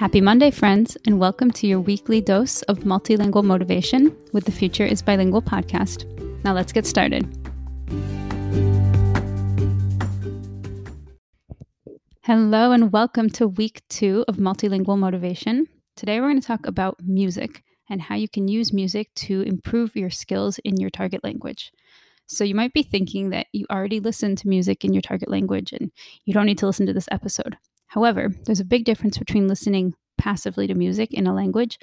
Happy Monday, friends, and welcome to your weekly dose of multilingual motivation with the Future is Bilingual podcast. Now let's get started. Hello, and welcome to week 2 of multilingual motivation. Today we're going to talk about music and how you can use music to improve your skills in your target language. So you might be thinking that you already listen to music in your target language and you don't need to listen to this episode. However, there's a big difference between listening passively to music in a language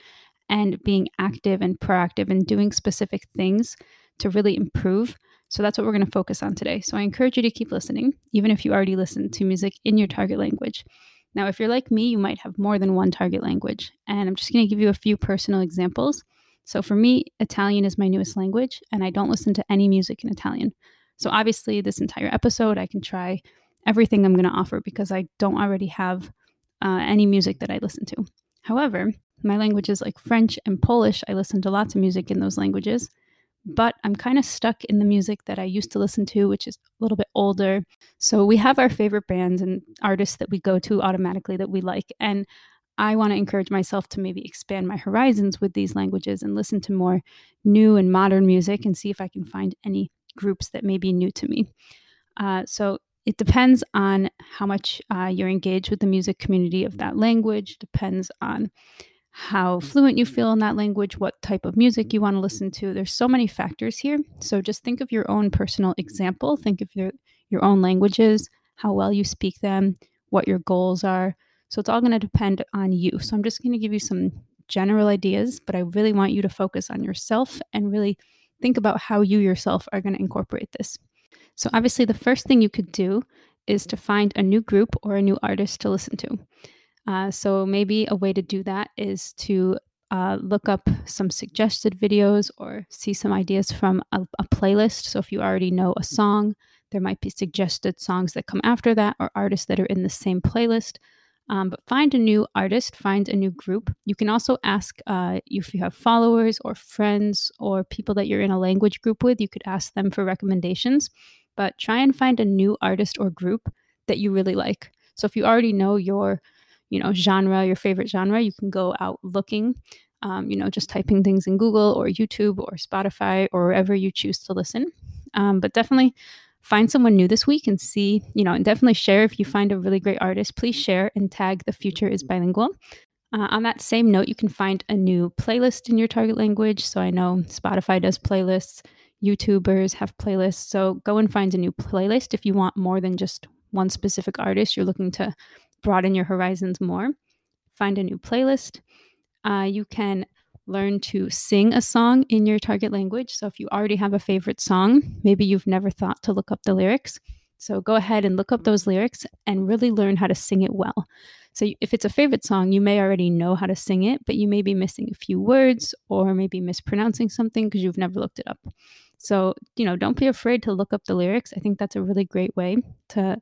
and being active and proactive and doing specific things to really improve. So that's what we're going to focus on today. So I encourage you to keep listening, even if you already listen to music in your target language. Now, if you're like me, you might have more than one target language, and I'm just going to give you a few personal examples. So for me, Italian is my newest language, and I don't listen to any music in Italian. So obviously, this entire episode, I can try everything I'm going to offer because I don't already have any music that I listen to. However, my languages like French and Polish, I listen to lots of music in those languages, but I'm kind of stuck in the music that I used to listen to, which is a little bit older. So we have our favorite bands and artists that we go to automatically that we like. And I want to encourage myself to maybe expand my horizons with these languages and listen to more new and modern music and see if I can find any groups that may be new to me. It depends on how much you're engaged with the music community of that language, depends on how fluent you feel in that language, what type of music you want to listen to. There's so many factors here. So just think of your own personal example. Think of your own languages, how well you speak them, what your goals are. So it's all going to depend on you. So I'm just going to give you some general ideas, but I really want you to focus on yourself and really think about how you yourself are going to incorporate this. So obviously, the first thing you could do is to find a new group or a new artist to listen to. So maybe a way to do that is to look up some suggested videos or see some ideas from a playlist. So if you already know a song, there might be suggested songs that come after that or artists that are in the same playlist. But find a new artist, find a new group. You can also ask if you have followers or friends or people that you're in a language group with, you could ask them for recommendations. But try and find a new artist or group that you really like. So if you already know your favorite genre, you can go out looking, just typing things in Google or YouTube or Spotify or wherever you choose to listen. But definitely find someone new this week and see, and definitely share. If you find a really great artist, please share and tag The Future is Bilingual. On that same note, you can find a new playlist in your target language. So I know Spotify does playlists. YouTubers have playlists. So go and find a new playlist if you want more than just one specific artist. You're looking to broaden your horizons more. Find a new playlist. You can learn to sing a song in your target language. So if you already have a favorite song, maybe you've never thought to look up the lyrics. So go ahead and look up those lyrics and really learn how to sing it well. So if it's a favorite song, you may already know how to sing it, but you may be missing a few words or maybe mispronouncing something because you've never looked it up. So, don't be afraid to look up the lyrics. I think that's a really great way to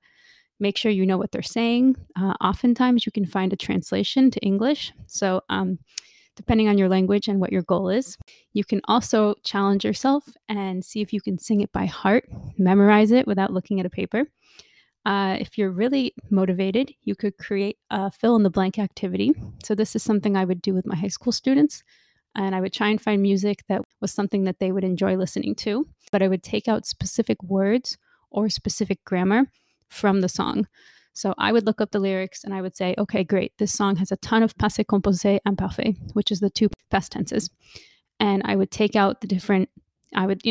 make sure you know what they're saying. Oftentimes you can find a translation to English. So, depending on your language and what your goal is. You can also challenge yourself and see if you can sing it by heart, memorize it without looking at a paper. If you're really motivated, you could create a fill-in-the-blank activity. So this is something I would do with my high school students, and I would try and find music that was something that they would enjoy listening to, but I would take out specific words or specific grammar from the song. So I would look up the lyrics and I would say, okay, great. This song has a ton of passé composé and parfait, which is the two past tenses. And I would take out the different, I would,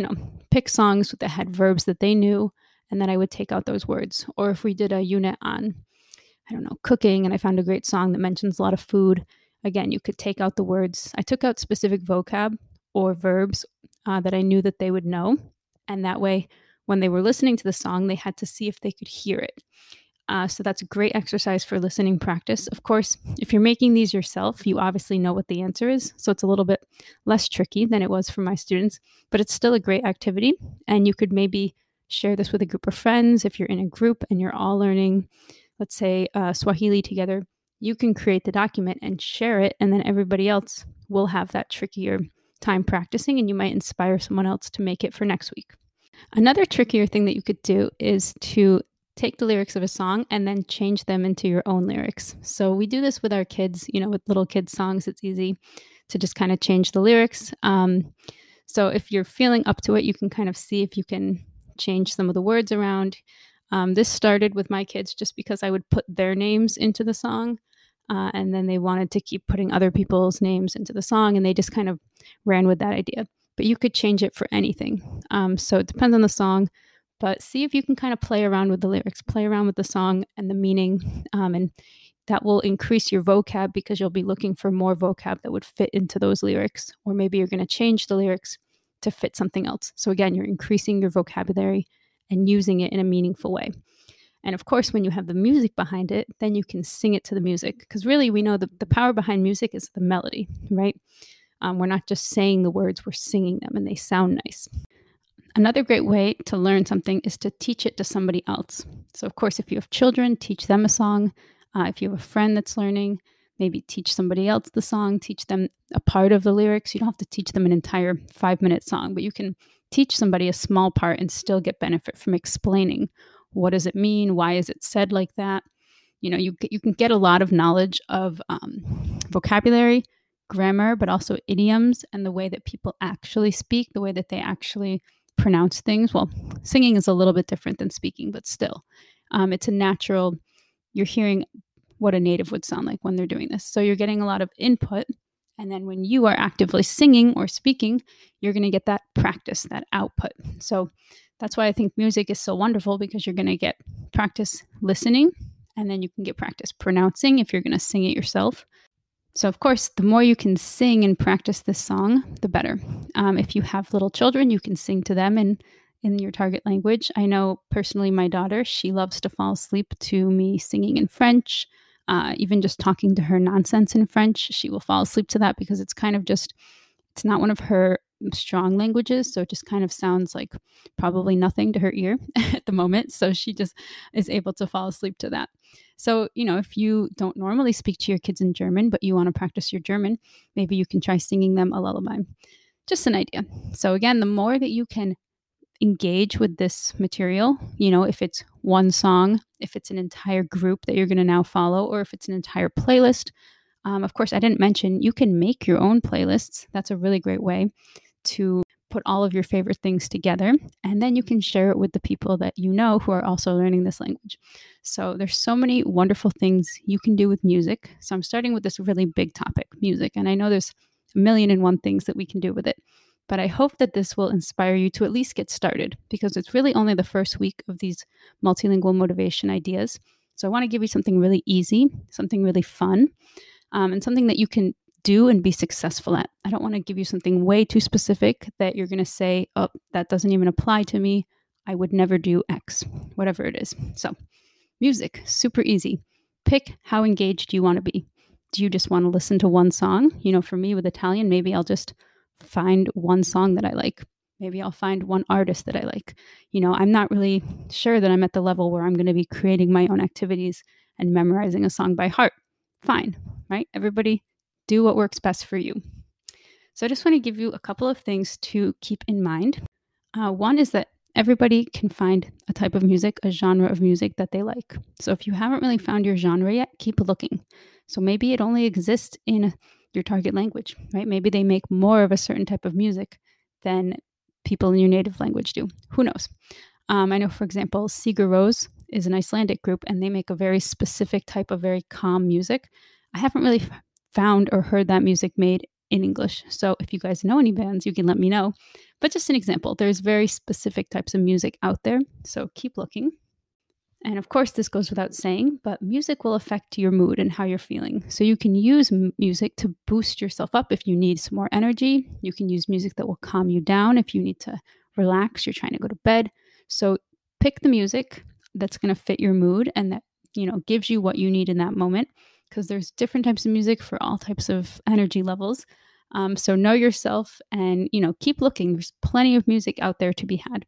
pick songs that had verbs that they knew. And then I would take out those words. Or if we did a unit on, cooking, and I found a great song that mentions a lot of food. Again, you could take out the words. I took out specific vocab or verbs that I knew that they would know. And that way, when they were listening to the song, they had to see if they could hear it. So that's a great exercise for listening practice. Of course, if you're making these yourself, you obviously know what the answer is. So it's a little bit less tricky than it was for my students, but it's still a great activity. And you could maybe share this with a group of friends. If you're in a group and you're all learning, let's say Swahili together, you can create the document and share it. And then everybody else will have that trickier time practicing, and you might inspire someone else to make it for next week. Another trickier thing that you could do is to take the lyrics of a song and then change them into your own lyrics. So we do this with our kids, you know, with little kids' songs. It's easy to just kind of change the lyrics. So if you're feeling up to it, you can kind of see if you can change some of the words around. This started with my kids just because I would put their names into the song. And then they wanted to keep putting other people's names into the song, and they just kind of ran with that idea. But you could change it for anything. So it depends on the song. But see if you can kind of play around with the lyrics, play around with the song and the meaning, and that will increase your vocab because you'll be looking for more vocab that would fit into those lyrics. Or maybe you're going to change the lyrics to fit something else. So again, you're increasing your vocabulary and using it in a meaningful way. And of course, when you have the music behind it, then you can sing it to the music. Because really, we know the power behind music is the melody, right? We're not just saying the words, we're singing them and they sound nice. Another great way to learn something is to teach it to somebody else. So of course, if you have children, teach them a song. If you have a friend that's learning, maybe teach somebody else the song, teach them a part of the lyrics. You don't have to teach them an entire 5-minute song, but you can teach somebody a small part and still get benefit from explaining what does it mean, why is it said like that. You know, you can get a lot of knowledge of vocabulary, grammar, but also idioms and the way that people actually speak, the way that they actually pronounce things. Well, singing is a little bit different than speaking, but still, it's a natural, you're hearing what a native would sound like when they're doing this. So you're getting a lot of input. And then when you are actively singing or speaking, you're going to get that practice, that output. So that's why I think music is so wonderful, because you're going to get practice listening, and then you can get practice pronouncing if you're going to sing it yourself. So of course, the more you can sing and practice this song, the better. If you have little children, you can sing to them in your target language. I know personally my daughter, she loves to fall asleep to me singing in French. Even just talking to her nonsense in French, she will fall asleep to that because it's kind of just, it's not one of her strong languages. So it just kind of sounds like probably nothing to her ear at the moment. So she just is able to fall asleep to that. So, you know, if you don't normally speak to your kids in German, but you want to practice your German, maybe you can try singing them a lullaby. Just an idea. So again, the more that you can engage with this material, you know, if it's one song, if it's an entire group that you're going to now follow, or if it's an entire playlist. Of course, I didn't mention you can make your own playlists. That's a really great way to put all of your favorite things together, and then you can share it with the people that you know who are also learning this language. So there's so many wonderful things you can do with music. So I'm starting with this really big topic, music, and I know there's a million and one things that we can do with it, but I hope that this will inspire you to at least get started, because it's really only the first week of these multilingual motivation ideas. So I want to give you something really easy, something really fun, and something that you can do and be successful at. I don't want to give you something way too specific that you're going to say, oh, that doesn't even apply to me. I would never do X, whatever it is. So music, super easy. Pick how engaged you want to be. Do you just want to listen to one song? You know, for me with Italian, maybe I'll just find one song that I like. Maybe I'll find one artist that I like. You know, I'm not really sure that I'm at the level where I'm going to be creating my own activities and memorizing a song by heart. Fine, right? Everybody do what works best for you. So I just want to give you a couple of things to keep in mind. One is that everybody can find a type of music, a genre of music that they like. So if you haven't really found your genre yet, keep looking. So maybe it only exists in your target language, right? Maybe they make more of a certain type of music than people in your native language do. Who knows? I know, for example, Sigur Rós is an Icelandic group, and they make a very specific type of very calm music. I haven't really found or heard that music made in English. So if you guys know any bands, you can let me know. But just an example, there's very specific types of music out there. So keep looking. And of course, this goes without saying, but music will affect your mood and how you're feeling. So you can use music to boost yourself up if you need some more energy. You can use music that will calm you down if you need to relax, you're trying to go to bed. So pick the music that's going to fit your mood and that, you know, gives you what you need in that moment, because there's different types of music for all types of energy levels. So know yourself and, you know, keep looking. There's plenty of music out there to be had.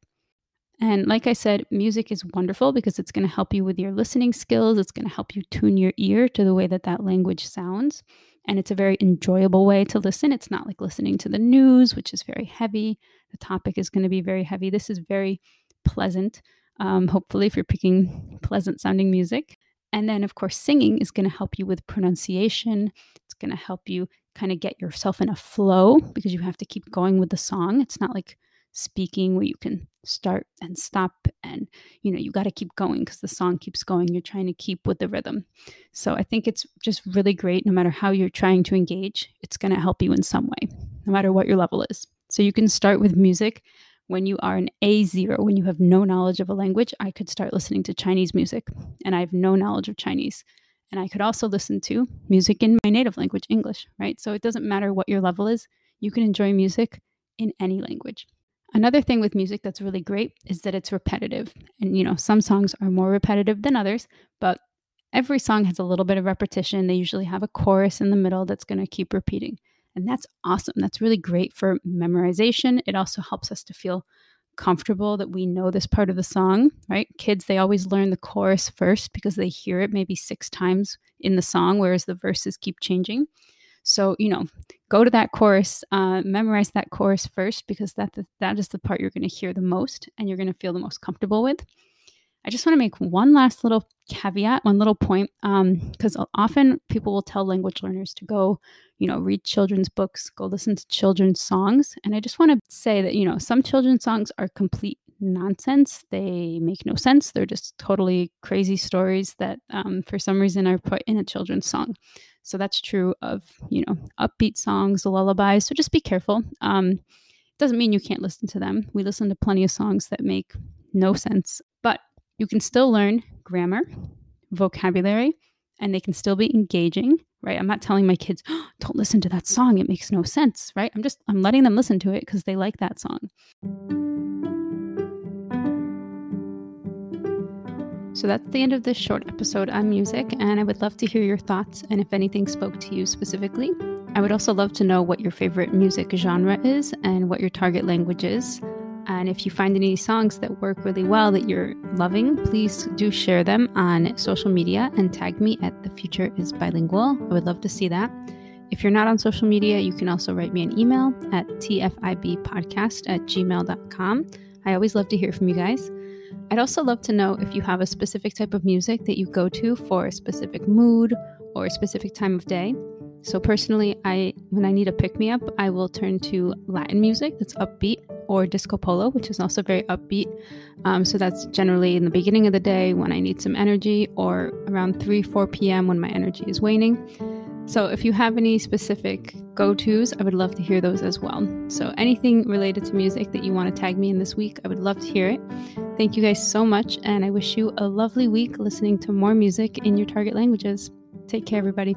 And like I said, music is wonderful because it's going to help you with your listening skills. It's going to help you tune your ear to the way that that language sounds. And it's a very enjoyable way to listen. It's not like listening to the news, which is very heavy. The topic is going to be very heavy. This is very pleasant. hopefully, if you're picking pleasant sounding music. And then, of course, singing is going to help you with pronunciation. It's going to help you kind of get yourself in a flow because you have to keep going with the song. It's not like speaking where you can start and stop and, you know, you got to keep going because the song keeps going. You're trying to keep with the rhythm. So I think it's just really great. No matter how you're trying to engage, it's going to help you in some way, no matter what your level is. So you can start with music. When you are an A0, when you have no knowledge of a language, I could start listening to Chinese music, and I have no knowledge of Chinese. And I could also listen to music in my native language, English, right? So it doesn't matter what your level is. You can enjoy music in any language. Another thing with music that's really great is that it's repetitive. And, you know, some songs are more repetitive than others, but every song has a little bit of repetition. They usually have a chorus in the middle that's going to keep repeating. And that's awesome. That's really great for memorization. It also helps us to feel comfortable that we know this part of the song, right? Kids, they always learn the chorus first because they hear it maybe 6 times in the song, whereas the verses keep changing. So, you know, go to that chorus, memorize that chorus first because that is the part you're going to hear the most and you're going to feel the most comfortable with. I just want to make one last little caveat, one little point, because often people will tell language learners to go, you know, read children's books, go listen to children's songs. And I just want to say that, you know, some children's songs are complete nonsense. They make no sense. They're just totally crazy stories that for some reason are put in a children's song. So that's true of, you know, upbeat songs, lullabies. So just be careful. It doesn't mean you can't listen to them. We listen to plenty of songs that make no sense, but you can still learn grammar, vocabulary, and they can still be engaging, right? I'm not telling my kids, oh, don't listen to that song. It makes no sense, right? I'm letting them listen to it because they like that song. So that's the end of this short episode on music, and I would love to hear your thoughts and if anything spoke to you specifically. I would also love to know what your favorite music genre is and what your target language is. And if you find any songs that work really well that you're loving, please do share them on social media and tag me at The Future Is Bilingual. I would love to see that. If you're not on social media, you can also write me an email at tfibpodcast@gmail.com. I always love to hear from you guys. I'd also love to know if you have a specific type of music that you go to for a specific mood or a specific time of day. So personally, when I need a pick-me-up, I will turn to Latin music that's upbeat, or disco polo, which is also very upbeat. So that's generally in the beginning of the day when I need some energy, or around 3-4 p.m. when my energy is waning. So if you have any specific go-tos, I would love to hear those as well. So anything related to music that you want to tag me in this week, I would love to hear it. Thank you guys so much, and I wish you a lovely week listening to more music in your target languages. Take care, everybody.